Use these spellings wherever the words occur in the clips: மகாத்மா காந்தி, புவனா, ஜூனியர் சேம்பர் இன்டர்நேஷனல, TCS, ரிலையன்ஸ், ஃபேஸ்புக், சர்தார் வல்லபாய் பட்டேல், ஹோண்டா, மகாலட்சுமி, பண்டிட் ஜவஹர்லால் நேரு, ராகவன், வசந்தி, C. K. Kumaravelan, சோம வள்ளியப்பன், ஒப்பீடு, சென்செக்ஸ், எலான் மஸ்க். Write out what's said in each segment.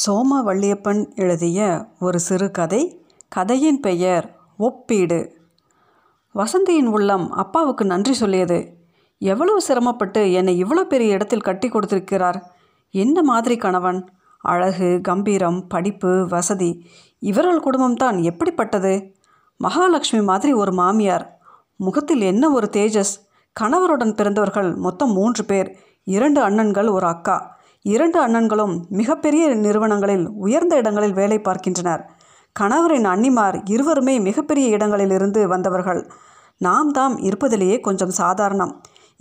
சோம வள்ளியப்பன் எழுதிய ஒரு சிறுகதை. கதையின் பெயர் ஒப்பீடு. வசந்தியின் உள்ளம் அப்பாவுக்கு நன்றி சொல்லியது. எவ்வளவு சிரமப்பட்டு என்னை இவ்வளோ பெரிய இடத்தில் கட்டி கொடுத்திருக்கிறார். என்ன மாதிரி கணவன்! அழகு, கம்பீரம், படிப்பு, வசதி, இவர்கள் குடும்பம்தான் எப்படிப்பட்டது! மகாலட்சுமி மாதிரி ஒரு மாமியார், முகத்தில் என்ன ஒரு தேஜஸ்! கணவருடன் பிறந்தவர்கள் மொத்தம் 3 பேர். 2 அண்ணன்கள், ஒரு அக்கா. 2 அண்ணன்களும் மிகப்பெரிய நிறுவனங்களில் உயர்ந்த இடங்களில் வேலை பார்க்கின்றனர். கணவரின் அண்ணிமார் இருவருமே மிகப்பெரிய இடங்களில் இருந்து வந்தவர்கள். நாம் தாம் இருப்பதிலேயே கொஞ்சம் சாதாரணம்.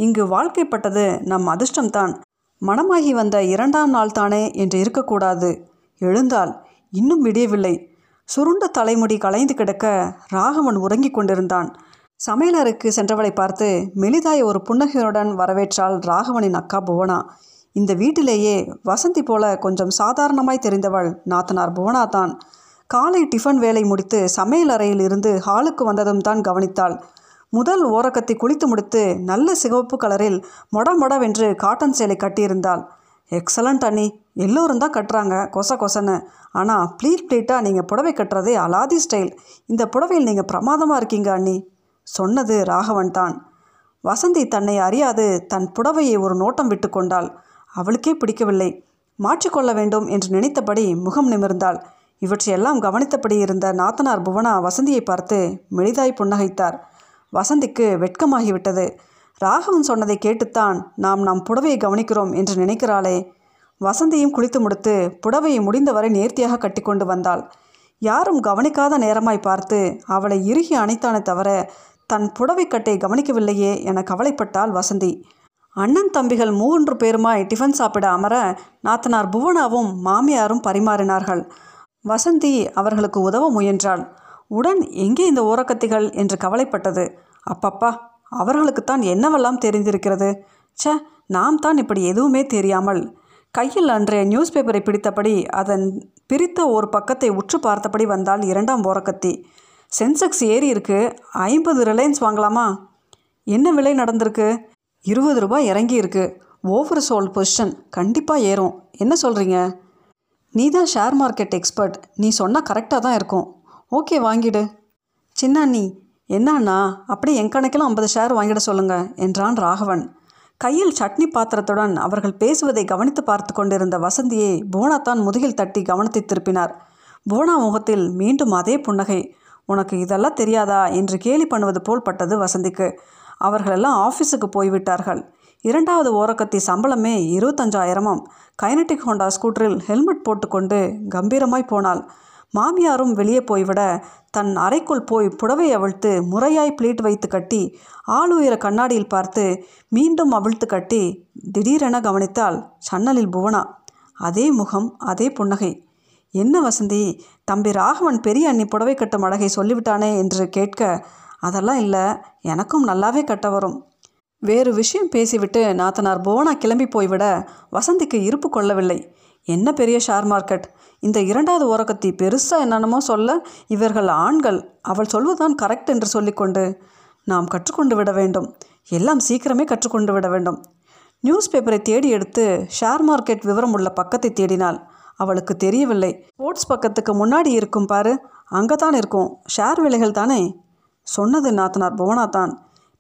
இங்கு வாழ்க்கைப்பட்டது நம் அதிர்ஷ்டம்தான். மணமாகி வந்த 2ஆம் நாள் தானே என்று இருக்கக்கூடாது. எழுந்தால் இன்னும் விடியவில்லை. சுருண்ட தலைமுடி கலைந்து கிடக்க ராகவன் உறங்கி கொண்டிருந்தான். சமையலறைக்கு சென்றவளை பார்த்து மெலிதாய் ஒரு புன்னகையுடன் வரவேற்றாள் ராகவனின் அக்கா புவனா. இந்த வீட்டிலேயே வசந்தி போல கொஞ்சம் சாதாரணமாய் தெரிந்தவள் நாத்தனார் புவனா தான். காலை டிஃபன் வேலை முடித்து சமையல் அறையில் இருந்து ஹாலுக்கு வந்ததும் தான் கவனித்தாள். முதல் ஓரக்கத்தை குளித்து முடித்து நல்ல சிவப்பு கலரில் மொடமொடவென்று காட்டன் சேலை கட்டியிருந்தாள். எக்ஸலண்ட் அண்ணி, எல்லோரும் தான் கட்டுறாங்க கொசன்னு. ஆனால் ப்ளீட்டாக நீங்கள் புடவை கட்டுறதே அலாதி ஸ்டைல். இந்த புடவையில் நீங்கள் பிரமாதமாக இருக்கீங்க அண்ணி, சொன்னது ராகவன் தான். வசந்தி தன்னை அறியாது தன் புடவையை ஒரு நோட்டம் விட்டு கொண்டாள். அவளுக்கே பிடிக்கவில்லை. மாற்றிக்கொள்ள வேண்டும் என்று நினைத்தபடி முகம் நிமிர்ந்தாள். இவற்றையெல்லாம் கவனித்தபடி இருந்த நாத்தனார் புவனா வசந்தியை பார்த்து மெளிதாய் புன்னகைத்தார். வசந்திக்கு வெட்கமாகிவிட்டது. ராகவன் சொன்னதை கேட்டுத்தான் நாம் புடவையை கவனிக்கிறோம் என்று நினைக்கிறாளே. வசந்தியும் குளித்து முடித்து புடவையை முடிந்தவரை நேர்த்தியாக கட்டி கொண்டு வந்தாள். யாரும் கவனிக்காத நேரமாய் பார்த்து அவளை இறுகி அணைத்தானே தவிர தன் புடவைக்கட்டை கவனிக்கவில்லையே என கவலைப்பட்டாள் வசந்தி. அண்ணன் தம்பிகள் 3 பேருமாய் டிஃபன் சாப்பிட அமர நாத்தனார் புவனாவும் மாமியாரும் பரிமாறினார்கள். வசந்தி அவர்களுக்கு உதவ முயன்றாள். உடன் எங்கே இந்த ஓரக்கத்திகள் என்று கவலைப்பட்டது. அப்பப்பா, அவர்களுக்குத்தான் என்னவெல்லாம் தெரிந்திருக்கிறது. சே, நாம் தான் இப்படி எதுவுமே தெரியாமல். கையில் அன்றைய நியூஸ் பேப்பரை பிடித்தபடி அதன் பிரித்த ஒரு பக்கத்தை உற்று பார்த்தபடி வந்தால் 2ஆம் ஓரக்கத்தி. சென்செக்ஸ் ஏறி இருக்கு. 50 ரிலையன்ஸ் வாங்கலாமா? என்ன விலை நடந்திருக்கு? 20 ரூபாய் இறங்கி இருக்கு. ஓவர் சோல்ட் பொசிஷன், கண்டிப்பாக ஏறும். என்ன சொல்கிறீங்க? நீ தான் ஷேர் மார்க்கெட் எக்ஸ்பர்ட், நீ சொன்னால் கரெக்டாக தான் இருக்கும். ஓகே, வாங்கிடு. சின்ன அண்ணி, என்னன்னா அப்படியே என் கணக்கில் 50 ஷேர் வாங்கிட சொல்லுங்கள் என்றான் ராகவன். கையில் சட்னி பாத்திரத்துடன் அவர்கள் பேசுவதை கவனித்து பார்த்து கொண்டிருந்த வசந்தியை புவனா தான் முதுகில் தட்டி கவனத்தை திருப்பினார். புவனா முகத்தில் மீண்டும் அதே புன்னகை. உனக்கு இதெல்லாம் தெரியாதா என்று கேலி பண்ணுவது போல் பட்டது வசந்திக்கு. அவர்களெல்லாம் ஆஃபீஸுக்கு போய்விட்டார்கள். 2வது ஓரக்கத்தி சம்பளமே 25,000ஆம். கைனட்டிக் ஹோண்டா ஸ்கூட்டரில் ஹெல்மெட் போட்டுக்கொண்டு கம்பீரமாய் போனாள். மாமியாரும் வெளியே போய்விட தன் அறைக்குள் போய் புடவை அவிழ்த்து முறையாய் பிளீட் வைத்து கட்டி ஆளுயர கண்ணாடியில் பார்த்து மீண்டும் அவிழ்த்து கட்டி திடீரென கவனித்தாள். சன்னலில் புவனா, அதே முகம், அதே புன்னகை. என்ன வசந்தி, தம்பி ராகவன் பெரிய அண்ணி புடவை கட்டும் அழகை சொல்லிவிட்டானே என்று கேட்க, அதெல்லாம் இல்லை, எனக்கும் நல்லாவே கட்ட வரும். வேறு விஷயம் பேசிவிட்டு நாத்தனார் புவனா கிளம்பி போய்விட வசந்திக்கு இருப்பு கொள்ளவில்லை. என்ன பெரிய ஷேர் மார்க்கெட், இந்த 2வது ஓரக்கத்தி பெருசாக என்னென்னமோ சொல்ல இவர்கள் ஆண்கள், அவள் சொல்வதுதான் கரெக்ட் என்று சொல்லிக்கொண்டு நாம் கற்றுக்கொண்டு விட வேண்டும், எல்லாம் சீக்கிரமே கற்றுக்கொண்டு விட வேண்டும். நியூஸ் பேப்பரை தேடி எடுத்து ஷேர் மார்க்கெட் விவரம் உள்ள பக்கத்தை தேடினாள். அவளுக்கு தெரியவில்லை. ஸ்போர்ட்ஸ் பக்கத்துக்கு முன்னாடி இருக்கும் பாரு, அங்கே தான் இருக்கும். ஷேர் விலைகள் தானே, சொன்னது நாத்தனார் புவனா தான்.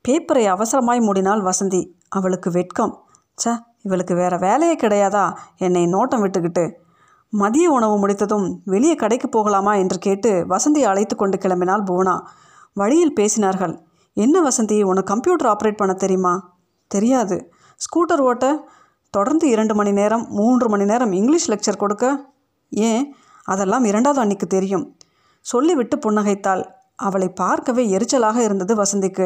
பேப்பரை அவசரமாய் மூடினாள் வசந்தி. அவளுக்கு வெட்கம். சே, இவளுக்கு வேறு வேலையே கிடையாதா என்னை நோட்டம் விட்டுக்கிட்டு? மதிய உணவு முடித்ததும் வெளியே கடைக்கு போகலாமா என்று கேட்டு வசந்தியை அழைத்து கொண்டு கிளம்பினாள் புவனா. வழியில் பேசினார்கள். என்ன வசந்தி, உனக்கு கம்ப்யூட்டர் ஆப்ரேட் பண்ண தெரியுமா? தெரியாது. ஸ்கூட்டர் ஓட்ட? தொடர்ந்து 2 மணி நேரம் 3 மணி நேரம் இங்கிலீஷ் லெக்சர் கொடுக்க? ஏன், அதெல்லாம் 2வது அன்னிக்கு தெரியும், சொல்லிவிட்டு புன்னகைத்தாள். அவளை பார்க்கவே எரிச்சலாக இருந்தது வசந்திக்கு.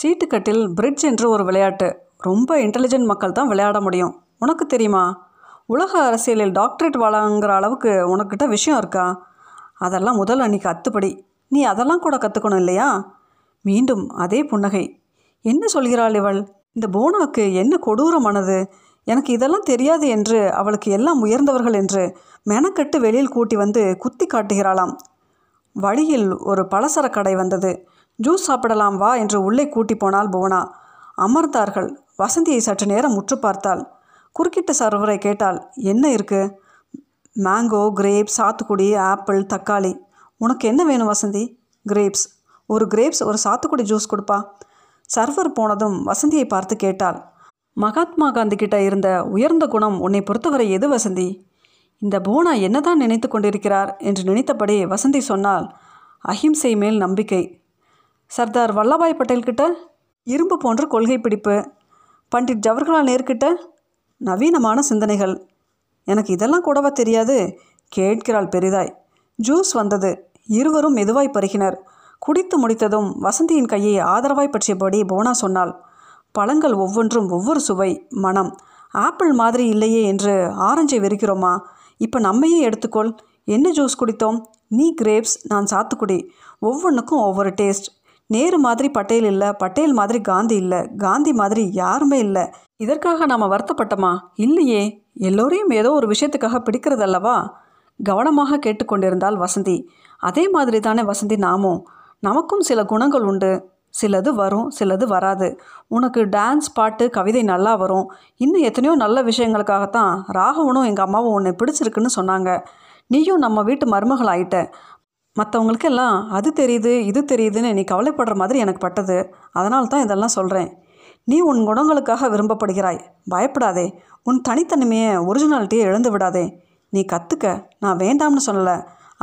சீட்டுக்கட்டில் பிரிட்ஜ் என்று ஒரு விளையாட்டு, ரொம்ப இன்டெலிஜென்ட் மக்கள் தான் விளையாட முடியும். உனக்கு தெரியுமா? உலக அரசியலில் டாக்டரேட் வாழங்கிற அளவுக்கு உனக்கிட்ட விஷயம் இருக்கா? அதெல்லாம் முதல் அன்னைக்கு அத்துப்படி. நீ அதெல்லாம் கூட கற்றுக்கணும் இல்லையா? மீண்டும் அதே புன்னகை. என்ன சொல்கிறாள் இவள்? இந்த போனாவுக்கு என்ன கொடூரமானது! எனக்கு இதெல்லாம் தெரியாது என்று, அவளுக்கு எல்லாம் உயர்ந்தவர்கள் என்று மெனக்கட்டு வெளியில் கூட்டி வந்து குத்தி காட்டுகிறாளாம். வழியில் ஒரு பலசர கடை வந்தது. ஜூஸ் சாப்பிடலாம் வா என்று உள்ளே கூட்டி போனால் புவனா. அமர்ந்தார்கள். வசந்தியை சற்று நேரம் முற்று பார்த்தாள். குறுக்கிட்ட சர்வரை கேட்டாள். என்ன இருக்கு? மேங்கோ, கிரேப்ஸ், சாத்துக்குடி, ஆப்பிள், தக்காளி. உனக்கு என்ன வேணும் வசந்தி? கிரேப்ஸ். ஒரு கிரேப்ஸ், ஒரு சாத்துக்குடி ஜூஸ் கொடுப்பா. சர்வர் போனதும் வசந்தியை பார்த்து கேட்டாள், மகாத்மா காந்தி கிட்ட இருந்த உயர்ந்த குணம் உன்னை பொறுத்தவரை எது வசந்தி? இந்த புவனா என்னதான் நினைத்து கொண்டிருக்கிறார் என்று நினைத்தபடி வசந்தி சொன்னால், அஹிம்சை மேல் நம்பிக்கை. சர்தார் வல்லபாய் பட்டேல் கிட்ட இரும்பு போன்ற கொள்கை பிடிப்பு. பண்டிட் ஜவஹர்லால் நேரு கிட்ட நவீனமான சிந்தனைகள். எனக்கு இதெல்லாம் கூடவா தெரியாது? கேட்கிறாள் பெரிதாய். ஜூஸ் வந்தது. இருவரும் மெதுவாய் பருகினர். குடித்து முடித்ததும் வசந்தியின் கையை ஆதரவாய் பற்றியபடி புவனா சொன்னாள், பழங்கள் ஒவ்வொன்றும் ஒவ்வொரு சுவை, மனம். ஆப்பிள் மாதிரி இல்லையே என்று ஆரஞ்சை வெறுக்கிறோமா? இப்போ நம்மையே எடுத்துக்கொள். என்ன ஜூஸ் குடித்தோம்? நீ கிரேப்ஸ், நான் சாத்துக்குடி. ஒவ்வொன்றுக்கும் ஒவ்வொரு டேஸ்ட். நேரு மாதிரி பட்டேல் இல்லை, பட்டேல் மாதிரி காந்தி இல்லை, காந்தி மாதிரி யாருமே இல்லை. இதற்காக நாம் வருத்தப்பட்டோமா? இல்லையே. எல்லோரையும் ஏதோ ஒரு விஷயத்துக்காக பிடிக்கிறதல்லவா? கவனமாக கேட்டுக்கொண்டிருந்தாள் வசந்தி. அதே மாதிரி தானே வசந்தி நாமும். நமக்கும் சில குணங்கள் உண்டு. சிலது வரும், சிலது வராது. உனக்கு டான்ஸ், பாட்டு, கவிதை நல்லா வரும். இன்னும் எத்தனையோ நல்ல விஷயங்களுக்காகத்தான் ராகவனும் எங்கள் அம்மாவும் உன்னை பிடிச்சிருக்குன்னு சொன்னாங்க. நீயும் நம்ம வீட்டு மருமகள் ஆகிட்ட. மற்றவங்களுக்கெல்லாம் அது தெரியுது, இது தெரியுதுன்னு நீ கவலைப்படுற மாதிரி எனக்கு பட்டது. அதனால தான் இதெல்லாம் சொல்கிறேன். நீ உன் குணங்களுக்காக விரும்பப்படுகிறாய். பயப்படாதே. உன் தனித்தன்மையை, ஒரிஜினாலிட்டியை இழந்து விடாதே. நீ கற்றுக்க. நான் வேண்டாம்னு சொல்லலை.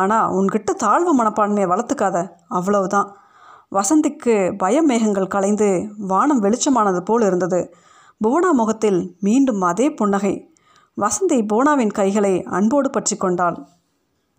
ஆனால் உன்கிட்ட தாழ்வு மனப்பான்மையை வளர்த்துக்காத. அவ்வளவுதான். வசந்திக்கு பயமேகங்கள் கலைந்து வானம் வெளிச்சமானது போல் இருந்தது. புவனா முகத்தில் மீண்டும் அதே புன்னகை. வசந்தி புவனாவின் கைகளை அன்போடு பற்றி கொண்டாள்.